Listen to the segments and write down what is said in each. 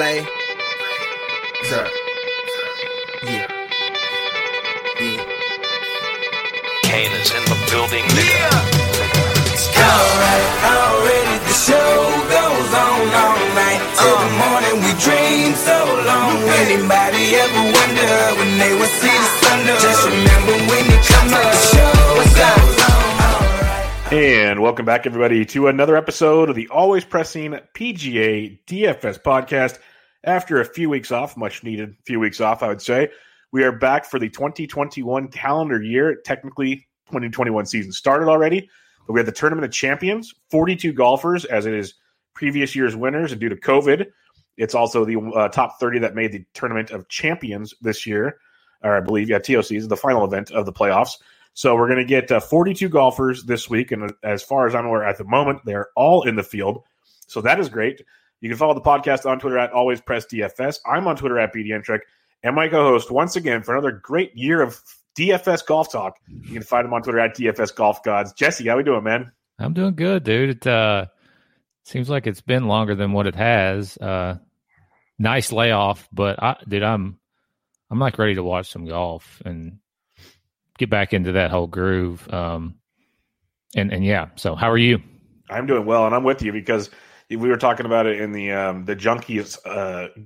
play. Sir. Yeah. Yeah. Kane is in the building, nigga. Yeah. Alright, already the show goes on all night. Till the morning we dream so long. Anybody ever wonder when they will see the sun? Just remember when you come up, the show goes on. And welcome back, everybody, to another episode of the Always Pressing PGA DFS podcast. After a few weeks off, much needed few weeks off, I would say, we are back for the 2021 calendar year. Technically, 2021 season started already, but we had the Tournament of Champions, 42 golfers, as it is previous year's winners, and due to COVID, it's also the top 30 that made the Tournament of Champions this year, or I believe, yeah, TOC is the final event of the playoffs. So we're going to get 42 golfers this week, and as far as I'm aware at the moment, they're all in the field. So that is great. You can follow the podcast on Twitter at AlwaysPressDFS. I'm on Twitter at BDNTrick, and my co-host, once again, for another great year of DFS golf talk. You can find him on Twitter at DFS Golf Gods. Jesse, how we doing, man? I'm doing good, dude. It seems like it's been longer than what it has. Nice layoff, but I'm like ready to watch some golf and get back into that whole groove. So how are you? I'm doing well, and I'm with you because we were talking about it in the Junkies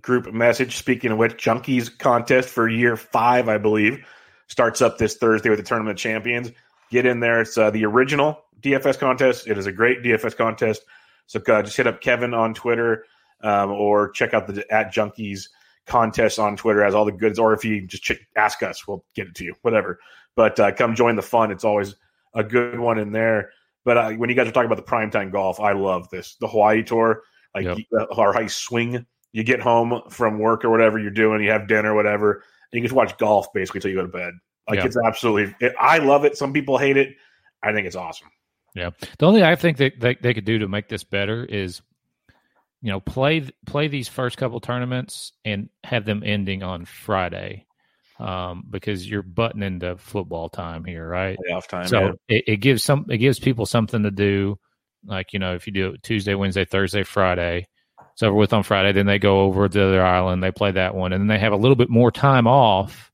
group message. Speaking of which, Junkies contest for year 5, I believe, starts up this Thursday with the Tournament of Champions. Get in there. It's the original DFS contest. It is a great DFS contest. So just hit up Kevin on Twitter or check out the at Junkies contest on Twitter, has all the goods, or if you just ask us, we'll get it to you, whatever. But come join the fun. It's always a good one in there. But when you guys are talking about the primetime golf, I love this. The Hawaii Tour, like Hawaii swing, you get home from work or whatever you're doing, you have dinner, whatever, and you get to watch golf basically till you go to bed. It's absolutely I love it. Some people hate it. I think it's awesome. Yeah. The only thing I think that they could do to make this better is, you know, play these first couple tournaments and have them ending on Friday. Because you're butting into football time here, right? Playoff time. So it gives people something to do. Like, you know, if you do it Tuesday, Wednesday, Thursday, Friday, it's over with on Friday. Then they go over to their island. They play that one, and then they have a little bit more time off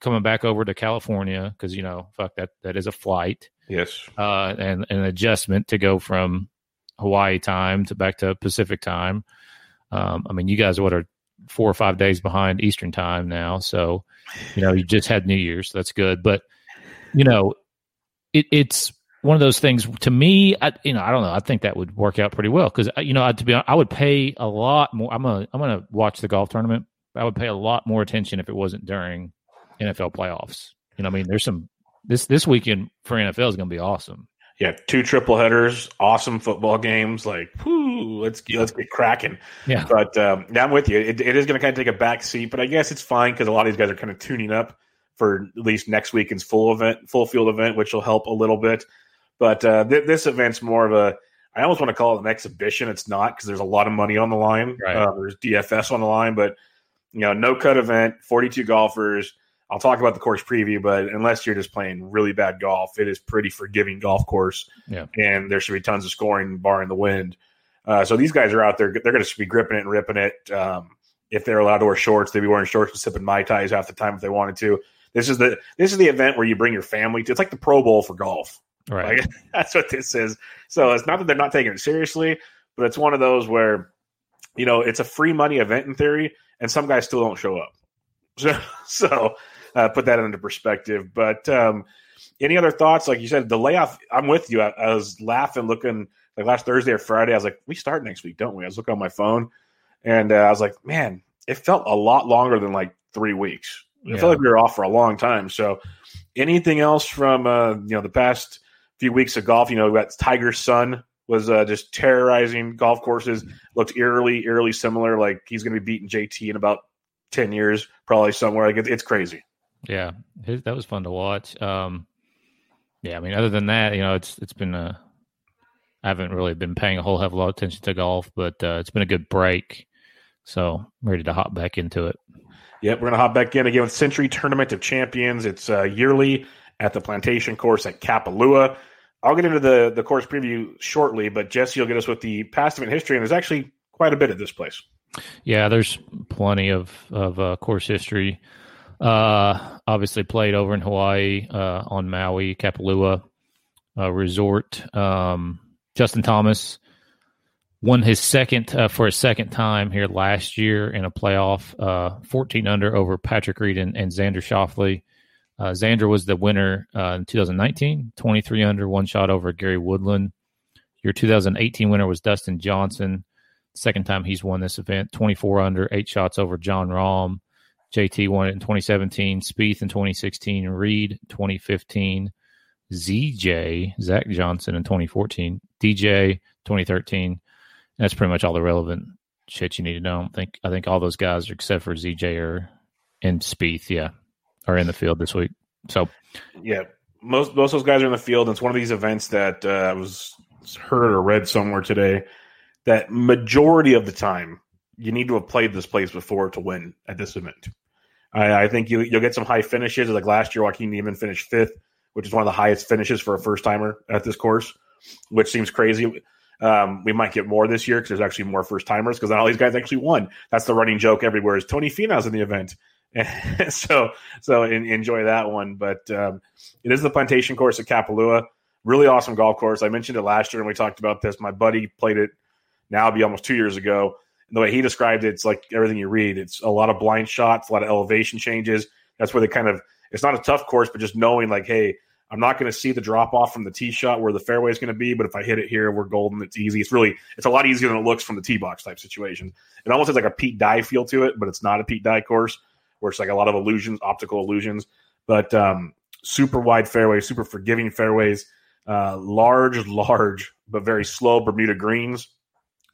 coming back over to California because, you know, fuck, that is a flight. Yes. And an adjustment to go from Hawaii time to back to Pacific time. I mean, you guys are 4 or 5 days behind Eastern time now. So, you know, you just had New Year's. So that's good. But, you know, it's one of those things to me, I don't know. I think that would work out pretty well. Cause to be honest, I would pay a lot more. I'm going to watch the golf tournament. I would pay a lot more attention if it wasn't during NFL playoffs. You know what I mean? There's this weekend for NFL is going to be awesome. Yeah, 2 triple headers, awesome football games. Like, whoo, let's get cracking. Yeah, but I'm with you. It is going to kind of take a back seat, but I guess it's fine because a lot of these guys are kind of tuning up for at least next weekend's full field event, which will help a little bit. But this event's more of a, I almost want to call it an exhibition. It's not because there's a lot of money on the line. Right. There's DFS on the line, but no cut event, 42 golfers. I'll talk about the course preview, but unless you're just playing really bad golf, it is pretty forgiving golf course, and there should be tons of scoring barring the wind. So these guys are out there; they're going to be gripping it and ripping it. If they're allowed to wear shorts, they'd be wearing shorts and sipping Mai Tais half the time if they wanted to. This is the event where you bring your family to. It's like the Pro Bowl for golf, right? Like, that's what this is. So it's not that they're not taking it seriously, but it's one of those where it's a free money event in theory, and some guys still don't show up. So put that into perspective. But any other thoughts? Like you said, the layoff, I'm with you. I was laughing, looking like last Thursday or Friday. I was like, we start next week, don't we? I was looking on my phone, and I was like, man, it felt a lot longer than like 3 weeks. It felt like we were off for a long time. So anything else from, the past few weeks of golf? We got Tiger's son was just terrorizing golf courses. Looked eerily similar. Like he's going to be beating JT in about 10 years, probably somewhere. Like it's crazy. Yeah. That was fun to watch. I mean, other than that, it's been I haven't really been paying a whole hell of a lot of attention to golf, but it's been a good break. So I'm ready to hop back into it. Yep. We're going to hop back in again with Sentry Tournament of Champions. It's yearly at the Plantation Course at Kapalua. I'll get into the course preview shortly, but Jesse will get us with the past event history. And there's actually quite a bit at this place. Yeah, there's plenty of course history. Obviously played over in Hawaii, on Maui, Kapalua Resort. Justin Thomas won his second for a second time here last year in a playoff, 14 under over Patrick Reed and Xander Schauffele. Xander was the winner in 2019, 23 under, one shot over Gary Woodland. Your 2018 winner was Dustin Johnson. Second time he's won this event, 24 under, eight shots over John Rahm. JT won it in 2017, Spieth in 2016, Reed 2015, ZJ, Zach Johnson in 2014, DJ 2013. That's pretty much all the relevant shit you need to know. I think all those guys except for ZJ are in Spieth, yeah, are in the field this week. So, yeah, most of those guys are in the field. It's one of these events that I was heard or read somewhere today that majority of the time you need to have played this place before to win at this event. I think you'll get some high finishes. Like last year, Joaquín Niemann finished fifth, which is one of the highest finishes for a first-timer at this course, which seems crazy. We might get more this year because there's actually more first-timers because all these guys actually won. That's the running joke everywhere is Tony Finau's in the event. so enjoy that one. But it is the Plantation Course at Kapalua. Really awesome golf course. I mentioned it last year and we talked about this. My buddy played it now, it'll be almost 2 years ago. The way he described it, it's like everything you read. It's a lot of blind shots, a lot of elevation changes. That's where they kind of – it's not a tough course, but just knowing like, hey, I'm not going to see the drop-off from the tee shot where the fairway is going to be, but if I hit it here, we're golden. It's easy. It's really – it's a lot easier than it looks from the tee box type situation. It almost has like a Pete Dye feel to it, but it's not a Pete Dye course where it's like a lot of illusions, optical illusions. But super wide fairways, super forgiving fairways, large but very slow Bermuda greens.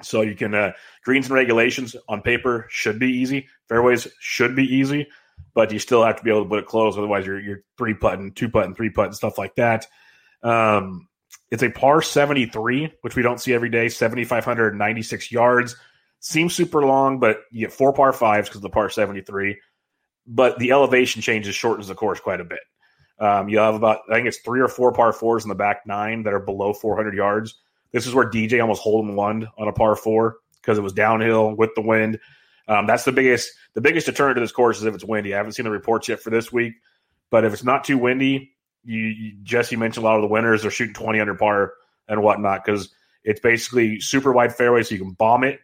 So you can greens and regulations on paper should be easy. Fairways should be easy, but you still have to be able to put it close. Otherwise, you're three putting, two putting, three putting, stuff like that. It's a par 73, which we don't see every day. 7,596 yards seems super long, but you get four par fives because of the par 73. But the elevation changes shortens the course quite a bit. You'll have about I think it's three or four par fours in the back nine that are below 400 yards. This is where DJ almost hole-in one on a par four because it was downhill with the wind. That's the biggest deterrent to this course is if it's windy. I haven't seen the reports yet for this week, but if it's not too windy, Jesse mentioned a lot of the winners are shooting 20 under par and whatnot because it's basically super wide fairway, so you can bomb it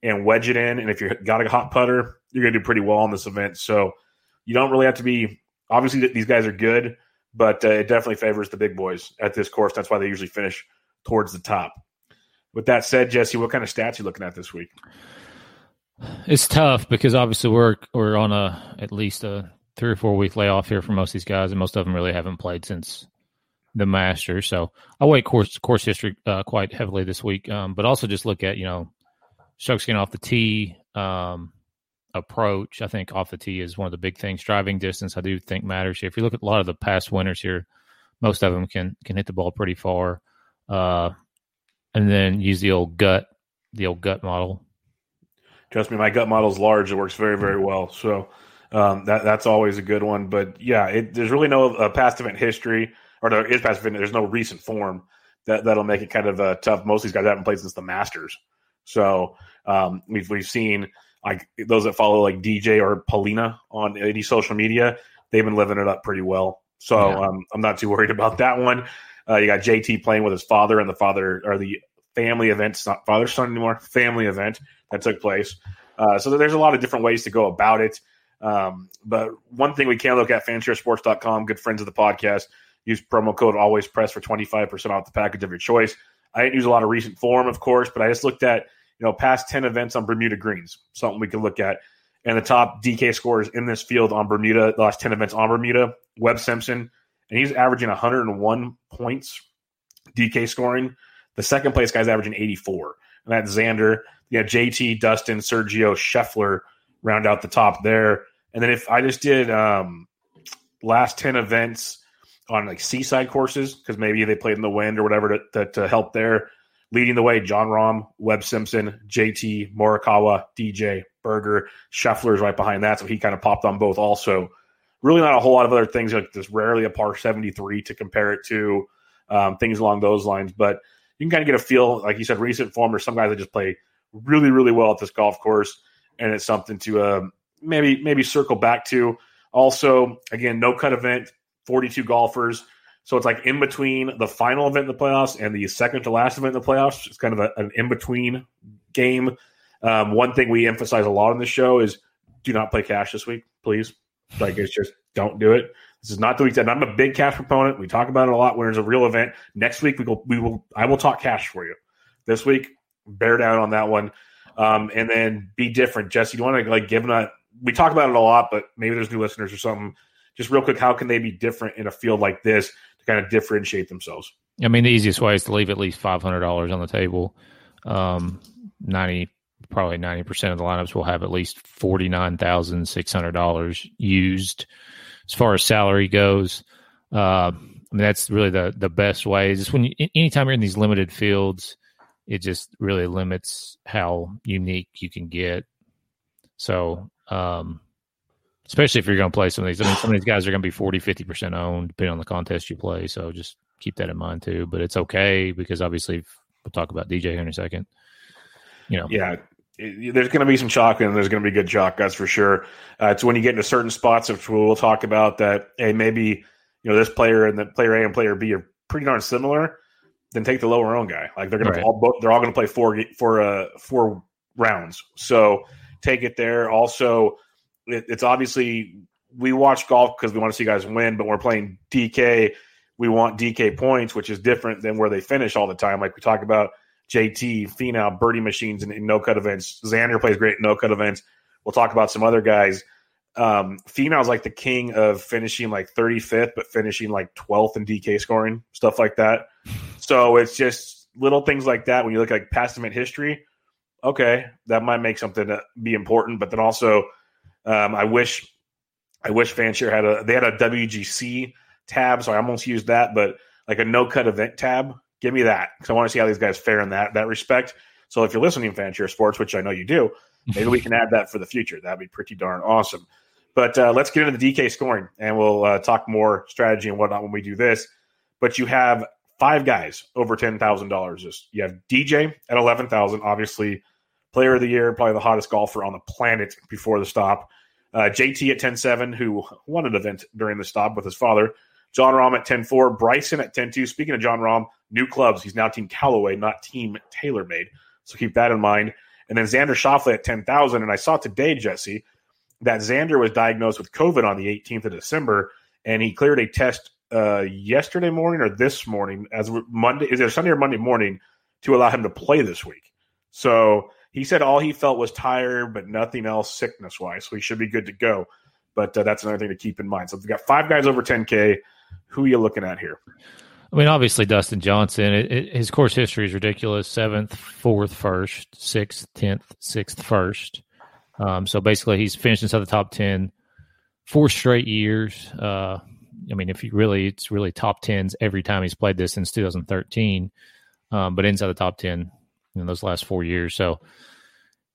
and wedge it in. And if you've got a hot putter, you're going to do pretty well on this event. So you don't really have to be – obviously these guys are good, but it definitely favors the big boys at this course. That's why they usually finish – towards the top. With that said, Jesse, what kind of stats are you looking at this week? It's tough because obviously we're on at least a 3 or 4 week layoff here for most of these guys, and most of them really haven't played since the Masters. So I weigh course history quite heavily this week, but also just look at strokes getting off the tee, approach. I think off the tee is one of the big things. Driving distance, I do think matters here. If you look at a lot of the past winners here, most of them can hit the ball pretty far. And then use the old gut model. Trust me, my gut model is large. It works very, very well. So that's always a good one. But yeah, there's really no past event history, or there is past event. There's no recent form that'll make it kind of tough. Most of these guys haven't played since the Masters. So we've seen like those that follow like DJ or Paulina on any social media, they've been living it up pretty well. So yeah. I'm not too worried about that one. You got JT playing with his father and the father or the family event. It's not father son anymore. Family event that took place. So there's a lot of different ways to go about it. But one thing we can look at fansharesports.com. Good friends of the podcast. Use promo code ALWAYSPRESS for 25% off the package of your choice. I didn't use a lot of recent form, of course, but I just looked at past 10 events on Bermuda greens. Something we can look at. And the top DK scores in this field on Bermuda, the last 10 events on Bermuda, Webb Simpson. And he's averaging 101 points DK scoring. The second place guy's averaging 84. And that's Xander. You have JT, Dustin, Sergio, Scheffler round out the top there. And then if I just did last 10 events on like seaside courses, because maybe they played in the wind or whatever to help there, leading the way, John Rahm, Webb Simpson, JT, Morikawa, DJ, Berger. Scheffler's right behind that, so he kind of popped on both also. Really not a whole lot of other things. Like there's rarely a par 73 to compare it to, things along those lines. But you can kind of get a feel, like you said, recent form or some guys that just play really, really well at this golf course. and it's something to maybe circle back to. Also, again, no cut event, 42 golfers. So it's like in between the final event in the playoffs and the second to last event in the playoffs. It's kind of an in-between game. One thing we emphasize a lot on the show is do not play cash this week, please. Like, it's just don't do it. This is not the week that I'm a big cash proponent. We talk about it a lot when there's a real event. Next week, I will talk cash for you. This week, bear down on that one. And then be different. Jesse, do you want to give a – we talk about it a lot, but maybe there's new listeners or something. Just real quick, how can they be different in a field like this to kind of differentiate themselves? I mean, the easiest way is to leave at least $500 on the table. 90% of the lineups will have at least $49,600 used. As far as salary goes, I mean, that's really the best way. It's just anytime you're in these limited fields, it just really limits how unique you can get. So, especially if you're going to play some of these. I mean, some of these guys are going to be 40, 50% owned, depending on the contest you play. So just keep that in mind too. But it's okay because obviously we'll talk about DJ here in a second. You know, yeah, there's going to be some chalk and there's going to be good chalk, that's for sure. It's when you get into certain spots, which we'll talk about, that hey, maybe you know this player and the player A and player B are pretty darn similar. Then take the lower owned guy. Like they're going to all going to play four rounds. So take it there. Also, it's obviously we watch golf because we want to see guys win, but when we're playing DK, we want DK points, which is different than where they finish all the time. Like we talk about. JT, Finau, birdie machines in no-cut events. Xander plays great in no-cut events. We'll talk about some other guys. Finau's like the king of finishing like 35th, but finishing like 12th in DK scoring, stuff like that. So it's just little things like that. When you look at like past event history, okay, that might make something to be important. But then also, I wish FanShare had a WGC tab, so I almost used that, but like a no-cut event tab. Give me that because I want to see how these guys fare in that respect. So if you're listening to FanShare Sports, which I know you do, maybe we can add that for the future. That'd be pretty darn awesome. But let's get into the DK scoring, and we'll talk more strategy and whatnot when we do this. But you have five guys over $10,000. You have DJ at $11,000, obviously player of the year, probably the hottest golfer on the planet before the stop. JT at $10,700, who won an event during the stop with his father. John Rahm at $10,400, Bryson at $10,200. Speaking of John Rahm, new clubs. He's now Team Callaway, not Team TaylorMade. So keep that in mind. And then Xander Schauffele at $10,000. And I saw today, Jesse, that Xander was diagnosed with COVID on the 18th of December, and he cleared a test yesterday morning or this morning, as Monday, is it Sunday or Monday morning, to allow him to play this week. So he said all he felt was tired, but nothing else sickness-wise. So he should be good to go. But that's another thing to keep in mind. So we've got five guys over 10K. Who are you looking at here? I mean, obviously, Dustin Johnson. His course history is ridiculous. 7th, 4th, 1st, 6th, 10th, 6th, 1st. So basically, he's finished inside the top 10 four straight years. I mean, if you really, it's really top 10s every time he's played this since 2013, but inside the top 10 in those last 4 years. So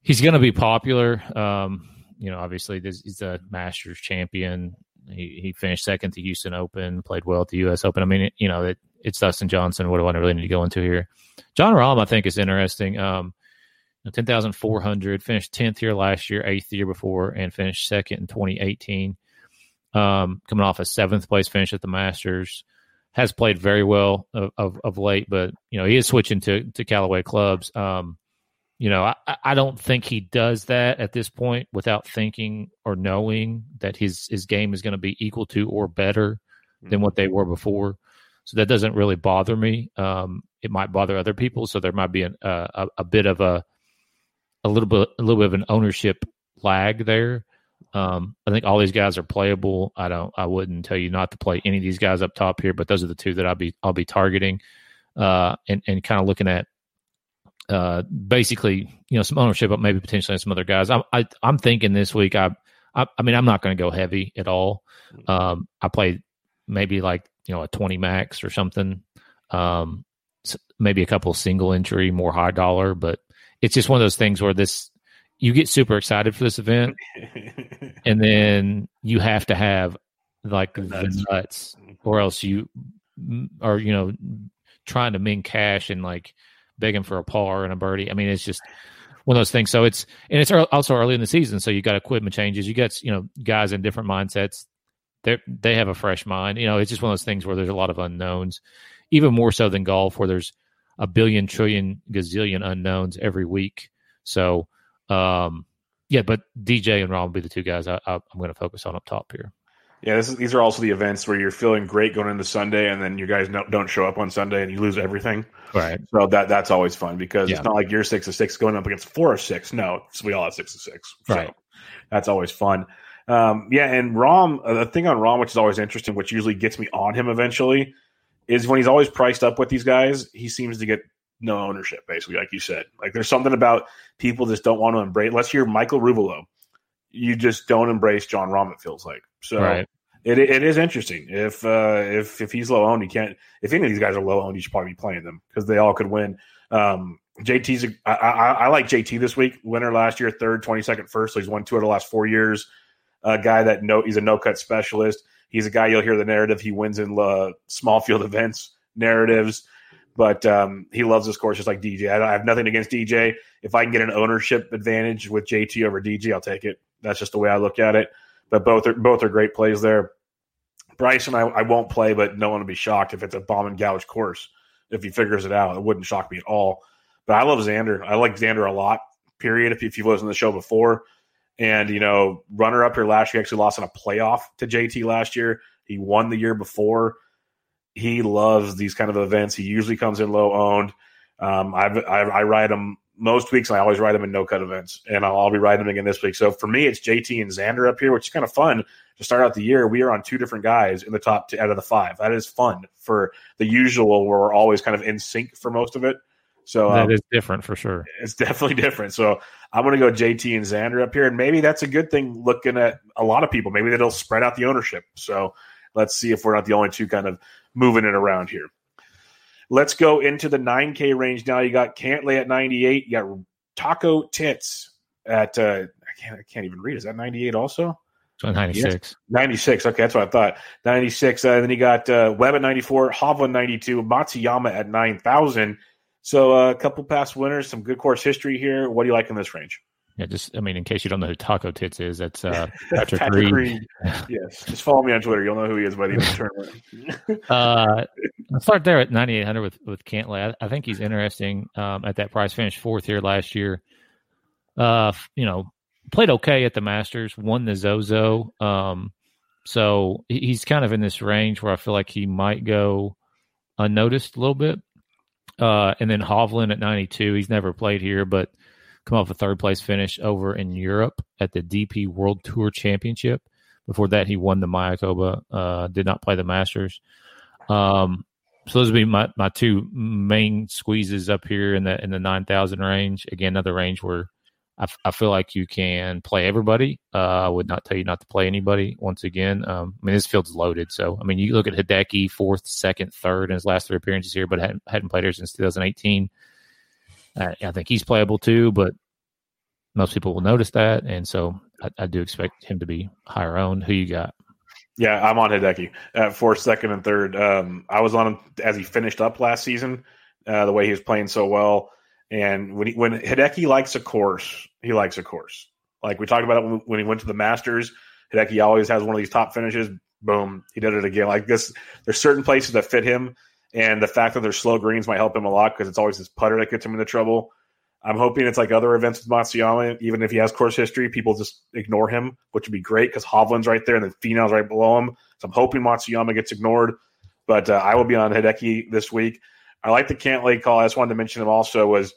he's going to be popular. You know, obviously, he's a Masters champion. He finished second at the Houston Open, played well at the U.S. Open. I mean, you know, it's Dustin Johnson. What do I really need to go into here? John Rahm, I think, is interesting. 10,400, finished 10th year last year, 8th year before, and finished second in 2018. Coming off a 7th place finish at the Masters. Has played very well of late, but, you know, he is switching to Callaway clubs. You know, I don't think he does that at this point without thinking or knowing that his game is going to be equal to or better than what they were before. So that doesn't really bother me. It might bother other people. So there might be a little bit of an ownership lag there. I think all these guys are playable. I wouldn't tell you not to play any of these guys up top here, but those are the two that I'll be targeting and kind of looking at. Basically, you know, some ownership, but maybe potentially some other guys. I'm thinking this week. I mean, I'm not going to go heavy at all. I play maybe like, you know, a 20 max or something. Maybe a couple single entry, more high dollar, but it's just one of those things where you get super excited for this event, and then you have to have like the nuts, or else you are, you know, trying to min cash and like begging for a par and a birdie. I mean, it's just one of those things. So it's also early in the season, so you got equipment changes. You got guys in different mindsets. They have a fresh mind. It's just one of those things where there's a lot of unknowns, even more so than golf, where there's a billion, trillion, gazillion unknowns every week. So, but DJ and Rahm will be the two guys I'm going to focus on up top here. Yeah, these are also the events where you're feeling great going into Sunday, and then you guys don't show up on Sunday, and you lose everything. Right. So that's always fun because it's not like you're 6 of 6 going up against 4 of 6. No, we all have 6 of 6. Right. So that's always fun. And Rahm, the thing on Rahm, which is always interesting, which usually gets me on him eventually, is when he's always priced up with these guys, he seems to get no ownership, basically, like you said. Like there's something about people just don't want to embrace. Unless you're Michael Ruvalo, you just don't embrace John Rahm, it feels like. So it is interesting. If he's low owned, you can't. If any of these guys are low owned, you should probably be playing them because they all could win. I like JT this week. Winner last year, third, 22nd, first. So he's won 2 out of the last 4 years. A guy he's a no cut specialist. He's a guy you'll hear the narrative. He wins in small field events narratives, but he loves this course just like DJ. I have nothing against DJ. If I can get an ownership advantage with JT over DJ, I'll take it. That's just the way I look at it. But both are great plays there. Bryson, I won't play, but no one will be shocked if it's a bomb and gouge course. If he figures it out, it wouldn't shock me at all. But I love Xander. I like Xander a lot, period, if you've listened to the show before. And, runner-up here last year, actually lost in a playoff to JT last year. He won the year before. He loves these kind of events. He usually comes in low-owned. I ride him most weeks, and I always ride him in no-cut events. And I'll be riding him again this week. So, for me, it's JT and Xander up here, which is kind of fun to start out the year. We are on 2 different guys in the top 2 out of the 5. That is fun for the usual where we're always kind of in sync for most of it. So that is different for sure. It's definitely different. So I'm going to go JT and Xander up here, and maybe that's a good thing looking at a lot of people. Maybe that'll spread out the ownership. So let's see if we're not the only two kind of moving it around here. Let's go into the 9K range now. You got Cantlay at 98. You got Taco Tits at I can't even read. Is that 98 also? So 96. Yes. 96. Okay, that's what I thought. 96. Then you got Webb at 94, Hava 92, Matsuyama at 9,000. So a couple past winners, some good course history here. What do you like in this range? Yeah, in case you don't know who Taco Tits is, that's Patrick Reed. Yes, just follow me on Twitter. You'll know who he is by the end of the tournament. I'll start there at 9,800 with Cantlay. I think he's interesting at that price. Finished 4th here last year. Played okay at the Masters, won the Zozo. So he's kind of in this range where I feel like he might go unnoticed a little bit. And then Hovland at 92. He's never played here, but come off a 3rd place finish over in Europe at the DP World Tour Championship. Before that, he won the Mayakoba, did not play the Masters. So those would be my 2 main squeezes up here in the 9,000 range. Again, another range where I feel like you can play everybody. I would not tell you not to play anybody. Once again, this field's loaded. So, you look at Hideki, 4th, 2nd, 3rd in his last 3 appearances here, but hadn't played here since 2018. I think he's playable too, but most people will notice that. And so I do expect him to be higher owned. Who you got? Yeah, I'm on Hideki at 4th, 2nd, and 3rd. I was on him as he finished up last season, the way he was playing so well. And when Hideki likes a course, he likes a course. Like we talked about it when he went to the Masters, Hideki always has one of these top finishes. Boom, he did it again. Like this, there's certain places that fit him, and the fact that they're slow greens might help him a lot because it's always his putter that gets him into trouble. I'm hoping it's like other events with Matsuyama. Even if he has course history, people just ignore him, which would be great because Hovland's right there and then Finau's right below him. So I'm hoping Matsuyama gets ignored, but I will be on Hideki this week. I like the Cantlay call. I just wanted to mention him also was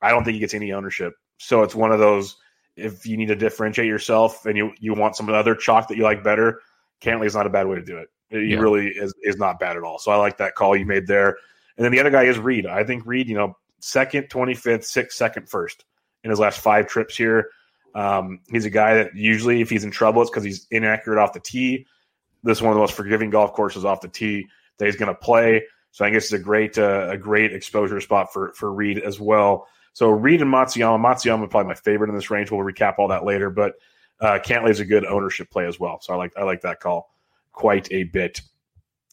I don't think he gets any ownership. So it's one of those, if you need to differentiate yourself and you want some other chalk that you like better, Cantlay is not a bad way to do it. He really is not bad at all. So I like that call you made there. And then the other guy is Reed. I think Reed, 2nd, 25th, 6th, 2nd, 1st in his last 5 trips here. He's a guy that usually if he's in trouble, it's because he's inaccurate off the tee. This is one of the most forgiving golf courses off the tee that he's going to play. So I guess it's a great exposure spot for Reed as well. So Reed and Matsuyama. Matsuyama is probably my favorite in this range. We'll recap all that later. But Cantlay is a good ownership play as well. So I like that call quite a bit.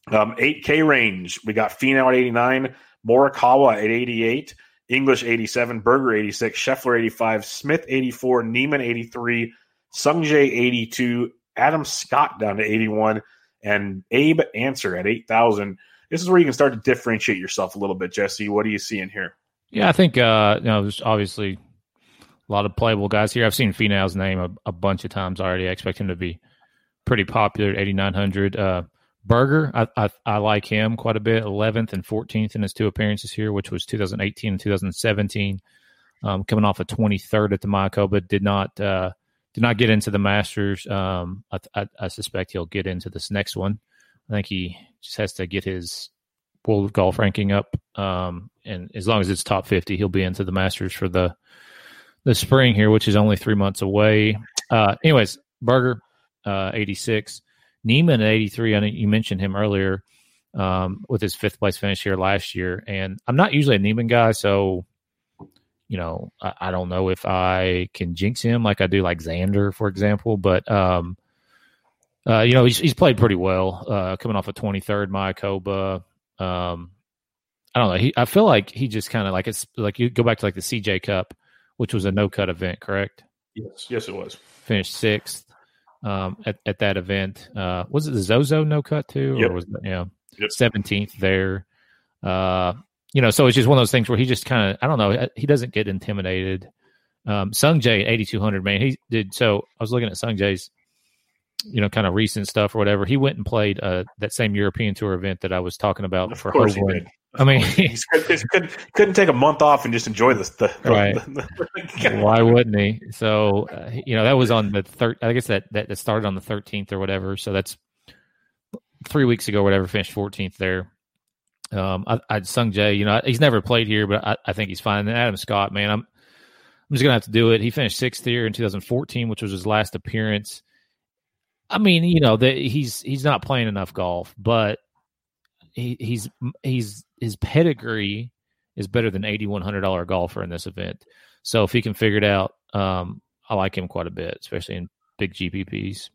8K range. We got Finau at 89, Morikawa at 88, English 87, Berger 86, Scheffler 85, Smith 84, Niemann 83, Sungjae 82, Adam Scott down to 81, and Abe Answer at 8,000. This is where you can start to differentiate yourself a little bit, Jesse. What are you seeing here? Yeah, I think there's obviously a lot of playable guys here. I've seen Finau's name a bunch of times already. I expect him to be pretty popular at 8,900. Berger, I like him quite a bit, 11th and 14th in his two appearances here, which was 2018 and 2017. Coming off a 23rd at the Mayakoba, did not get into the Masters. I suspect he'll get into this next one. I think he just has to get his world golf ranking up, and as long as it's top 50, he'll be into the Masters for the spring here, which is only 3 months away. Anyways, Berger, 86. Niemann at 83, I know you mentioned him earlier with his fifth-place finish here last year. And I'm not usually a Niemann guy, so, I don't know if I can jinx him like I do like Xander, for example. But, he's played pretty well coming off a 23rd Mayakoba. I don't know. I feel like he just kind of like – it's like you go back to like the CJ Cup, which was a no-cut event, correct? Yes, it was. Finished sixth. At that event, was it the Zozo no cut too? Yep. Or was it, 17th there? So it's just one of those things where he just kind of, I don't know, he doesn't get intimidated. Sungjae, 8,200, man, he did. So I was looking at Sungjae's, kind of recent stuff or whatever. He went and played that same European Tour event that I was talking about for Hoagland. I mean, he couldn't take a month off and just enjoy this. Right? Why wouldn't he? So, that was on the third. I guess that started on the 13th or whatever. So that's 3 weeks ago, or whatever. Finished 14th there. I'd Sungjae. He's never played here, but I think he's fine. And Adam Scott, man, I'm just gonna have to do it. He finished sixth here in 2014, which was his last appearance. I mean, he's not playing enough golf, but his pedigree is better than $8,100 golfer in this event. So if he can figure it out, I like him quite a bit, especially in big GPPs.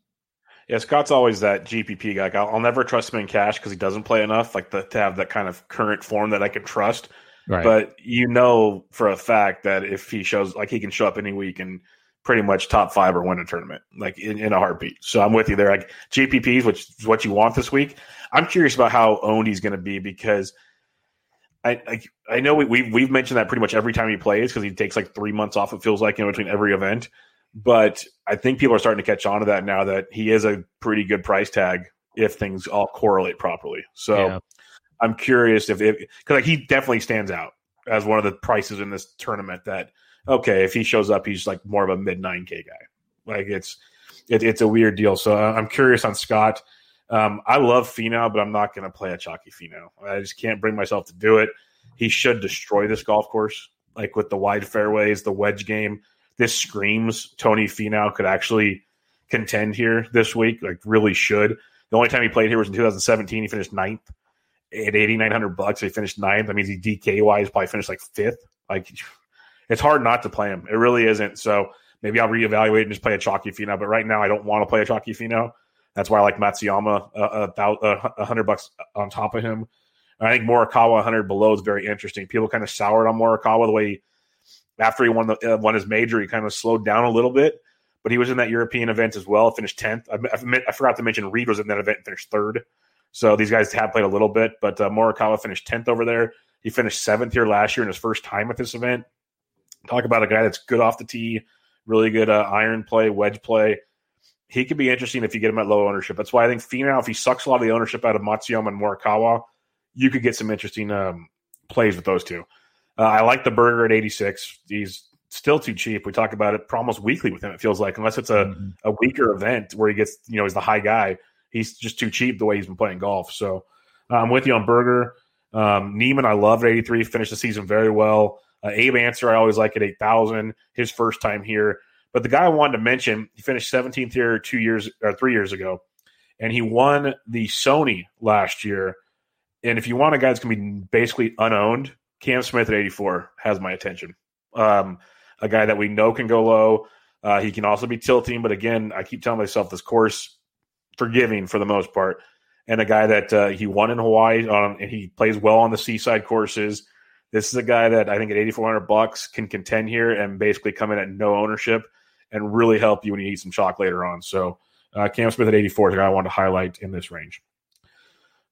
Yeah, Scott's always that GPP guy. Like, I'll never trust him in cash because he doesn't play enough, like to have that kind of current form that I can trust. Right. But for a fact that if he shows, like he can show up any week and pretty much top five or win a tournament, like in a heartbeat. So I'm with you there. Like GPPs, which is what you want this week. I'm curious about how owned he's going to be because I know we've mentioned that pretty much every time he plays because he takes like 3 months off, it feels like, between every event. But I think people are starting to catch on to that now that he is a pretty good price tag if things all correlate properly. So yeah. I'm curious because he definitely stands out as one of the prices in this tournament that – okay, if he shows up, he's like more of a mid 9K guy. Like it's a weird deal. So I'm curious on Scott. I love Finau, but I'm not going to play a chalky Finau. I just can't bring myself to do it. He should destroy this golf course, like with the wide fairways, the wedge game. This screams Tony Finau could actually contend here this week. Like really should. The only time he played here was in 2017. He finished ninth at $8,900. He finished ninth. That means he DK wise probably finished like fifth. Like. It's hard not to play him. It really isn't. So maybe I'll reevaluate and just play a chalky Finau. But right now, I don't want to play a chalky Finau. That's why I like Matsuyama $100 on top of him. And I think Morikawa 100 below is very interesting. People kind of soured on Morikawa the way after he won won his major, he kind of slowed down a little bit. But he was in that European event as well. Finished 10th. I forgot to mention Reed was in that event and finished third. So these guys have played a little bit, but Morikawa finished 10th over there. He finished seventh here last year in his first time at this event. Talk about a guy that's good off the tee, really good iron play, wedge play. He could be interesting if you get him at low ownership. That's why I think Finau, if he sucks a lot of the ownership out of Matsuyama and Morikawa, you could get some interesting plays with those two. I like the Berger at 86. He's still too cheap. We talk about it almost weekly with him, it feels like, unless it's a weaker event where he gets, he's the high guy. He's just too cheap the way he's been playing golf. So I'm with you on Berger. Niemann, I love at 83. Finished the season very well. Abe Answer, I always like at 8,000, his first time here. But the guy I wanted to mention, he finished 17th here 3 years ago, and he won the Sony last year. And if you want a guy that's going to be basically unowned, Cam Smith at 84 has my attention. A guy that we know can go low. He can also be tilting, but again, I keep telling myself this course forgiving for the most part. And a guy that he won in Hawaii, and he plays well on the seaside courses. This is a guy that I think at $8,400 can contend here and basically come in at no ownership and really help you when you need some chalk later on. So Cam Smith at 84 is the guy I wanted to highlight in this range.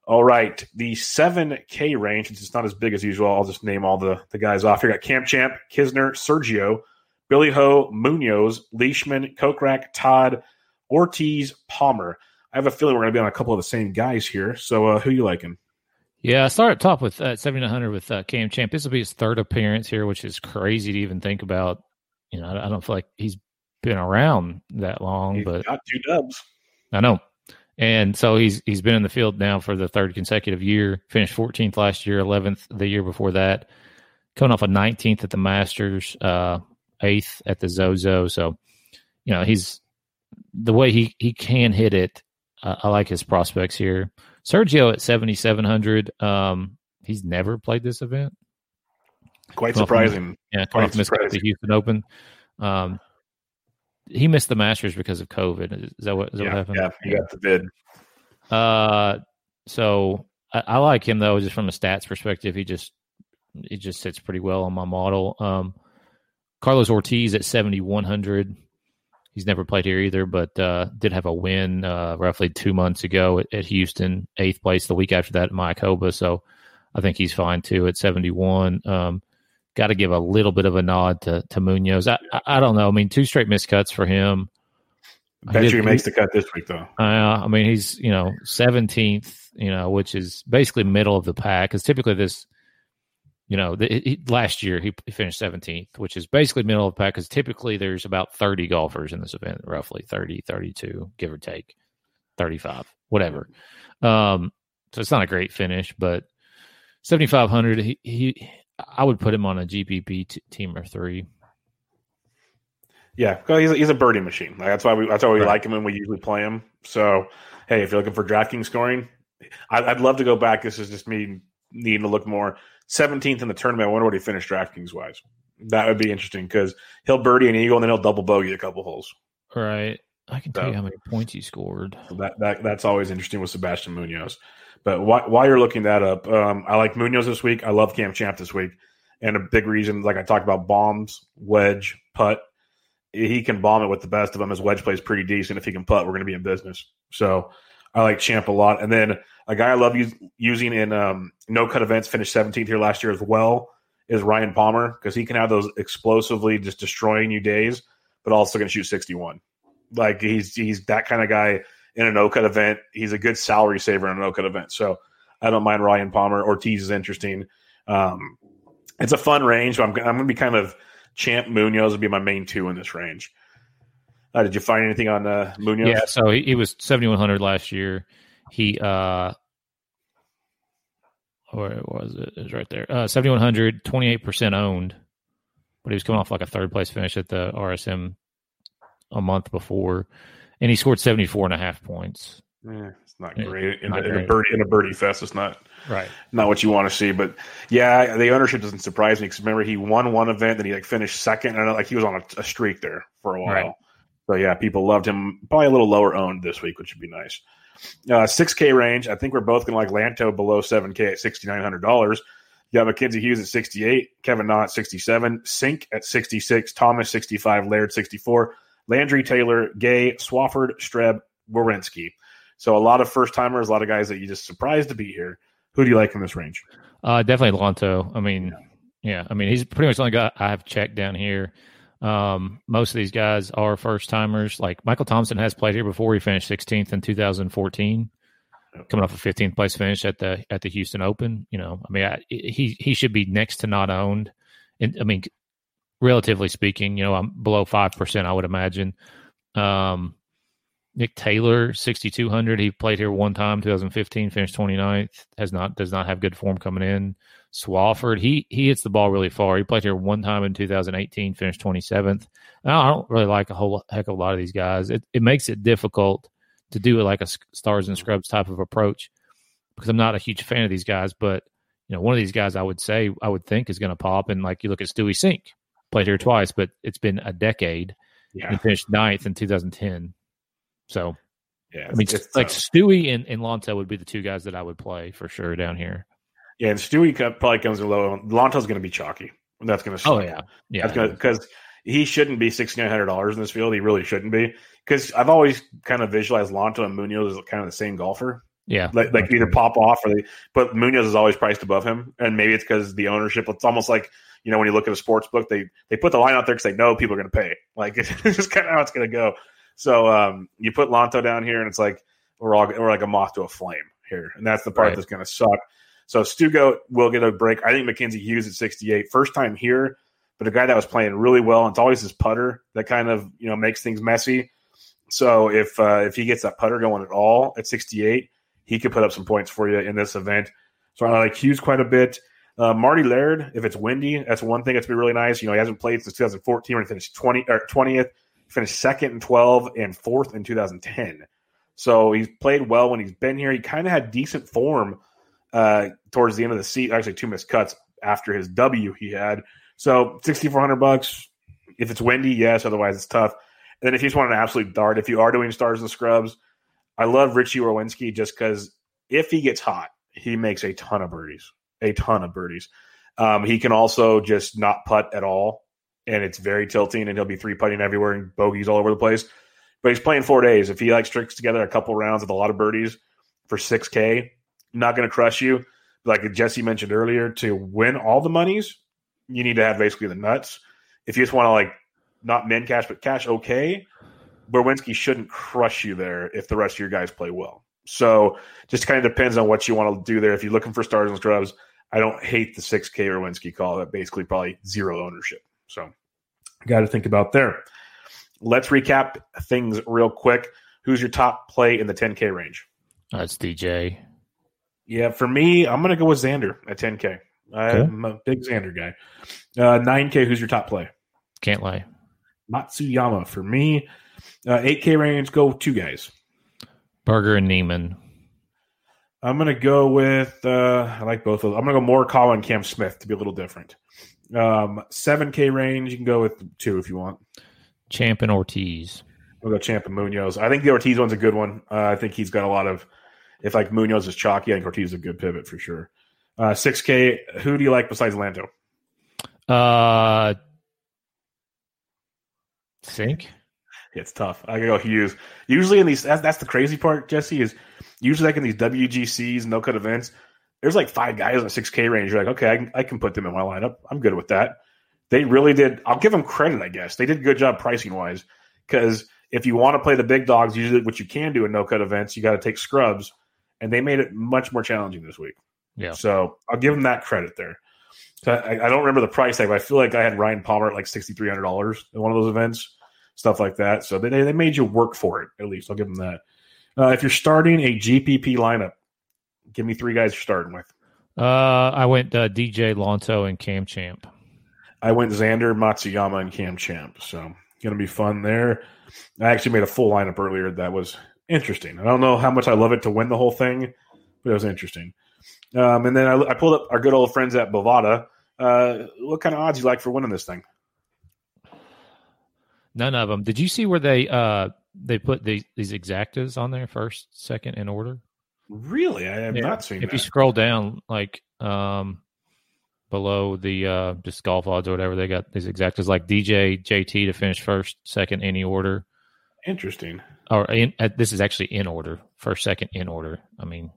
All right, the 7K range, since it's not as big as usual, I'll just name all the guys off here. Got Cam Champ, Kisner, Sergio, Billy Ho, Muñoz, Leishman, Kokrak, Todd, Ortiz, Palmer. I have a feeling we're going to be on a couple of the same guys here. So who you liking? Yeah, I start up top with 7,900 with Cam Champ. This will be his third appearance here, which is crazy to even think about. You know, I don't feel like he's been around that long. He's but got two dubs. I know. And so he's been in the field now for the third consecutive year, finished 14th last year, 11th the year before that, coming off a 19th at the Masters, 8th at the Zozo. So, you know, he's the way he can hit it. I like his prospects here. Sergio at 7,700. He's never played this event. Quite surprising. Yeah, quite missed the Houston Open. He missed the Masters because of COVID. Is that what happened? Yeah, he got the bid. So I like him though, just from a stats perspective. He just sits pretty well on my model. Carlos Ortiz at 7,100. He's never played here either, but did have a win roughly 2 months ago at Houston, 8th place the week after that at Mayakoba. So I think he's fine too at 71. Got to give a little bit of a nod to Muñoz. I don't know. I mean, two straight missed cuts for him. Bet you he makes the cut this week, though. I mean, he's, you know, 17th, you know, which is basically middle of the pack. Because typically this, you know, last year he finished 17th, which is basically middle of the pack. Because typically there's about 30 golfers in this event, roughly 30, 32, give or take, 35, whatever. So it's not a great finish, but 7,500, I would put him on a GPP team or three. Yeah, he's a birdie machine. Like, that's why we like him and we usually play him. So, hey, if you're looking for DraftKings scoring, I'd love to go back. This is just me needing to look more. 17th in the tournament. I wonder what he finished DraftKings-wise. That would be interesting because he'll birdie an eagle and then he'll double bogey a couple holes. All right. I can tell you how many points he scored. That's always interesting with Sebastian Muñoz. But while you're looking that up, I like Muñoz this week. I love Cam Champ this week. And a big reason, like I talked about, bombs, wedge, putt. He can bomb it with the best of them. His wedge plays pretty decent. If he can putt, we're going to be in business. So I like Champ a lot. And then a guy I love using in no-cut events, finished 17th here last year as well, is Ryan Palmer because he can have those explosively just destroying you days, but also going to shoot 61. Like he's that kind of guy in a no-cut event. He's a good salary saver in a no-cut event. So I don't mind Ryan Palmer. Ortiz is interesting. It's a fun range. So I'm going to be kind of Champ. Muñoz would be my main two in this range. Did you find anything on Muñoz? Yeah, so he was 7,100 last year. He where was it? It was right there. 7,100, 28% owned. But he was coming off like a third-place finish at the RSM a month before. And he scored 74.5 points. Yeah, it's not great. In a birdie fest, it's not what you want to see. But, yeah, the ownership doesn't surprise me because, remember, he won one event, then he, like, finished second. And, like, he was on a streak there for a while. Right. So, yeah, people loved him. Probably a little lower owned this week, which would be nice. 6K range, I think we're both going to like Lanto below 7K at $6,900. You have Mackenzie Hughes at 68, Kevin Na at 67, Sink at 66, Thomas 65, Laird 64. Landry, Taylor, Gay, Swafford, Streb, Werenski. So a lot of first-timers, a lot of guys that you just surprised to be here. Who do you like in this range? Definitely Lanto. I mean, yeah. I mean, he's pretty much the only guy I have checked down here. Most of these guys are first-timers. Like Michael Thompson has played here before. He finished 16th in 2014, coming off a 15th-place finish at the Houston Open. You know, I mean, he should be next to not owned. And I mean, relatively speaking, you know, I'm below 5%, I would imagine. Nick Taylor, 6,200. He played here one time, 2015, finished 29th. Does not have good form coming in. Swafford, he hits the ball really far. He played here one time in 2018, finished 27th. I don't really like a whole heck of a lot of these guys. It makes it difficult to do it like a stars and scrubs type of approach because I'm not a huge fan of these guys. But you know, one of these guys I would think is going to pop. And like you look at Stewie Sink. Played here twice, but it's been a decade. Yeah. And finished 9th in 2010. So, yeah, I mean, it's like Stewie and Lanto would be the two guys that I would play for sure down here. Yeah, and Stewie probably comes in low. Lanto's going to be chalky. That's going to suck. Oh, yeah. Yeah. Because he shouldn't be $6,900 in this field. He really shouldn't be. Because I've always kind of visualized Lanto and Muñoz as kind of the same golfer. Yeah. Like either pop off or they – but Muñoz is always priced above him. And maybe it's because the ownership – it's almost like, you know, when you look at a sports book, they put the line out there because they know people are going to pay. Like, it's just kind of how it's going to go. So you put Lanto down here, and it's like we're like a moth to a flame here. And that's the part that's going to suck. So Stugo will get a break. I think Mackenzie Hughes at 68, first time here, but a guy that was playing really well. And it's always his putter that kind of, you know, makes things messy. So if he gets that putter going at all at 68, he could put up some points for you in this event. So I like Hughes quite a bit. Marty Laird, if it's windy, that's one thing that's been really nice. You know, he hasn't played since 2014 when he finished 20th, finished second in 12 and fourth in 2010. So he's played well when he's been here. He kind of had decent form towards the end of the season, actually 2 missed cuts after his W he had. So $6,400. If it's windy, yes. Otherwise, it's tough. And then if you just want an absolute dart, if you are doing stars and scrubs, I love Richie Wawrinski just because if he gets hot, he makes a ton of birdies. A ton of birdies. He can also just not putt at all, and it's very tilting, and he'll be 3-putting everywhere and bogeys all over the place. But he's playing 4 days. If he like strikes together a couple rounds with a lot of birdies for $6K, not going to crush you. Like Jesse mentioned earlier, to win all the monies, you need to have basically the nuts. If you just want to like not min cash, but cash okay, Berwinski shouldn't crush you there if the rest of your guys play well. So just kind of depends on what you want to do there. If you're looking for stars and scrubs, I don't hate the 6K Berwinski call. That basically probably zero ownership. So got to think about there. Let's recap things real quick. Who's your top play in the 10K range? That's DJ. Yeah, for me, I'm going to go with Xander at 10K. I'm a big Xander guy. 9K, who's your top play? Can't lie. Matsuyama for me. 8K range, go with 2 guys. Berger and Niemann. I'm going to go with, I like both of them. I'm going to go Morikawa and Cam Smith to be a little different. 7K range, you can go with 2 if you want. Champ and Ortiz. We'll go Champ and Muñoz. I think the Ortiz one's a good one. I think he's got a lot of, if like Muñoz is chalky, I think Ortiz is a good pivot for sure. 6K, who do you like besides Lanto? Sink? It's tough. I go Hughes. Usually in these, that's the crazy part, Jesse, is usually like in these WGCs, no-cut events, there's like 5 guys in the 6K range. You're like, okay, I can put them in my lineup. I'm good with that. They really did. I'll give them credit, I guess. They did a good job pricing-wise because if you want to play the big dogs, usually what you can do in no-cut events, you got to take scrubs, and they made it much more challenging this week. Yeah. So I'll give them that credit there. So I don't remember the price tag, but I feel like I had Ryan Palmer at like $6,300 in one of those events, stuff like that. So they made you work for it, at least. I'll give them that. If you're starting a GPP lineup, give me 3 guys you're starting with. I went DJ, Lanto, and Cam Champ. I went Xander, Matsuyama, and Cam Champ. So going to be fun there. I actually made a full lineup earlier that was interesting. I don't know how much I love it to win the whole thing, but it was interesting. And then I pulled up our good old friends at Bovada. What kind of odds you like for winning this thing? None of them. Did you see where they put these exactas on there, first, second in order? Really? I have not seen that. If you scroll down, like below the just golf odds or whatever, they got these exactas like DJ, JT to finish first, second, any order. Interesting. Or this is actually in order, first, second, in order. I mean,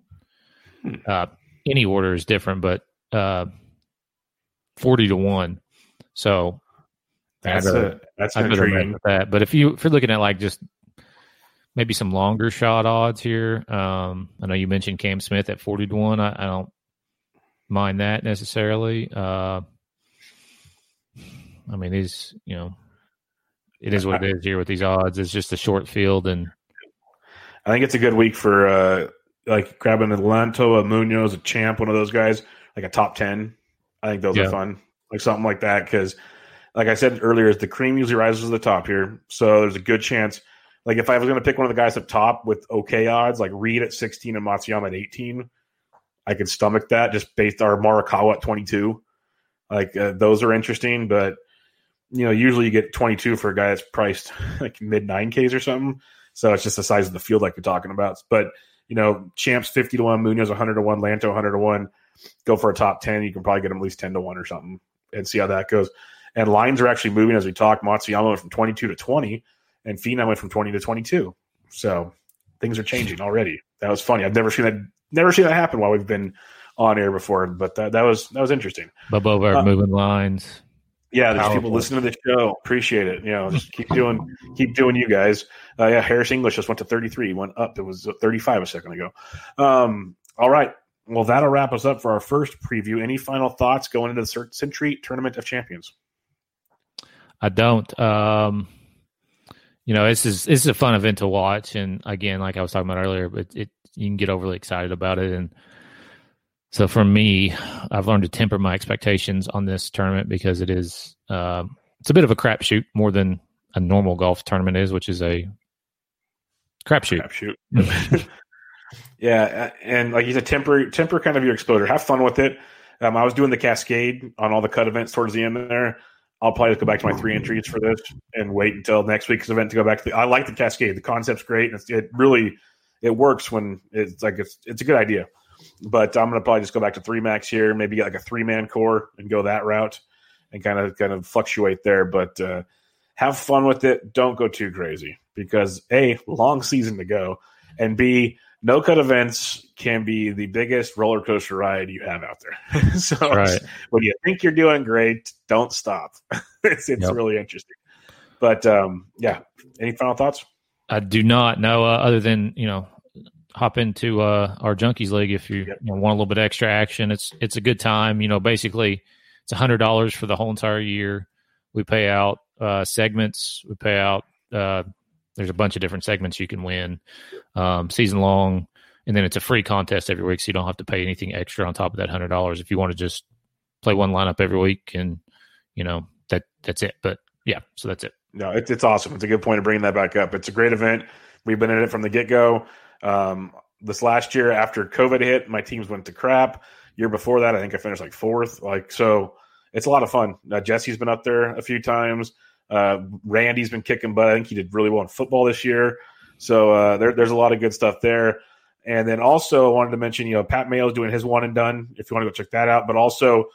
any order is different, but 40 to 1. So that's intriguing. That. But if you're looking at like just maybe some longer shot odds here, I know you mentioned Cam Smith at 40 to 1. I don't mind that necessarily. I mean, these, you know, it is what it is here with these odds. It's just a short field, and I think it's a good week for like grabbing a Lanto, a Muñoz, a Champ, one of those guys, like a top 10. I think those are fun, like something like that. Because, like I said earlier, is the cream usually rises to the top here. So there's a good chance. Like if I was going to pick one of the guys up top with okay odds, like Reed at 16 and Matsuyama at 18, I could stomach that just based on Morikawa at 22. Like those are interesting, but you know, usually you get 22 for a guy that's priced like mid 9Ks or something. So it's just the size of the field like you're talking about, but. You know, Champ's 50 to 1, Muñoz 100 to 1, Lanto 100 to 1. go for a top 10. You can probably get them at least 10-1 or something and see how that goes. And lines are actually moving as we talk. Matsuyama went from 22 to 20, and Finau went from 20 to 22. So things are changing already. That was funny. I've never seen that happen while we've been on air before, but that was interesting. But over moving lines. Yeah, there's powerful people listening to the show. Appreciate it. You know, just keep doing you guys. Yeah, Harris English just went to 33. Went up. It was 35 a second ago. All right. Well, that'll wrap us up for our first preview. Any final thoughts going into the Sentry Tournament of Champions? I don't. You know, this is a fun event to watch. And again, like I was talking about earlier, it you can get overly excited about it. And so for me, I've learned to temper my expectations on this tournament because it is it's a bit of a crapshoot more than a normal golf tournament is, which is a crapshoot. Yeah, and like you said, temper kind of your exposure. Have fun with it. I was doing the cascade on all the cut events towards the end there. I'll probably just go back to my 3 entries for this and wait until next week's event to go back to I like the cascade. The concept's great, and it really works when it's a good idea. But I'm going to probably just go back to 3 max here, maybe get like a 3-man core and go that route and kind of fluctuate there. But have fun with it. Don't go too crazy because, A, long season to go, and, B, no-cut events can be the biggest roller coaster ride you have out there. So right. When you think you're doing great, don't stop. It's yep. Really interesting. But, yeah, any final thoughts? I do not know other than, you know, hop into our Junkies League if you, yep. You know, want a little bit extra action. It's a good time. You know, basically it's $100 for the whole entire year. We pay out segments. We pay out there's a bunch of different segments you can win season long. And then it's a free contest every week, so you don't have to pay anything extra on top of that $100 if you want to just play one lineup every week. And, you know, that's it. But, yeah, so that's it. No, it's awesome. It's a good point of bringing that back up. It's a great event. We've been in it from the get-go. This last year after COVID hit, my teams went to crap. Year before that, I think I finished like 4th. So it's a lot of fun. Jesse's been up there a few times. Randy's been kicking butt. I think he did really well in football this year. So there's a lot of good stuff there. And then also I wanted to mention, you know, Pat Mayo's doing his one and done if you want to go check that out. But also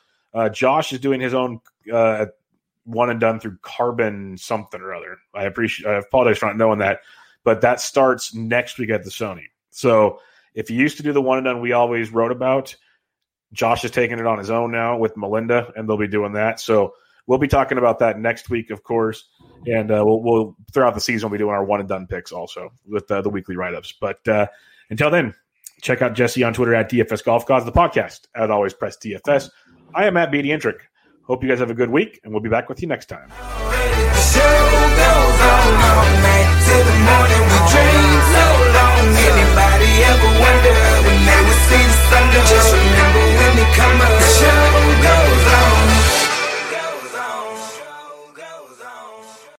Josh is doing his own one and done through Carbon something or other. I apologize for not knowing that. But that starts next week at the Sony. So if you used to do the one and done we always wrote about, Josh is taking it on his own now with Melinda, and they'll be doing that. So we'll be talking about that next week, of course. And we'll throughout the season, we'll be doing our one and done picks also with the weekly write-ups. But until then, check out Jesse on Twitter at DFS Golf Gods, the podcast. As always, press DFS. I am at BD Intric. Hope you guys have a good week, and we'll be back with you next time.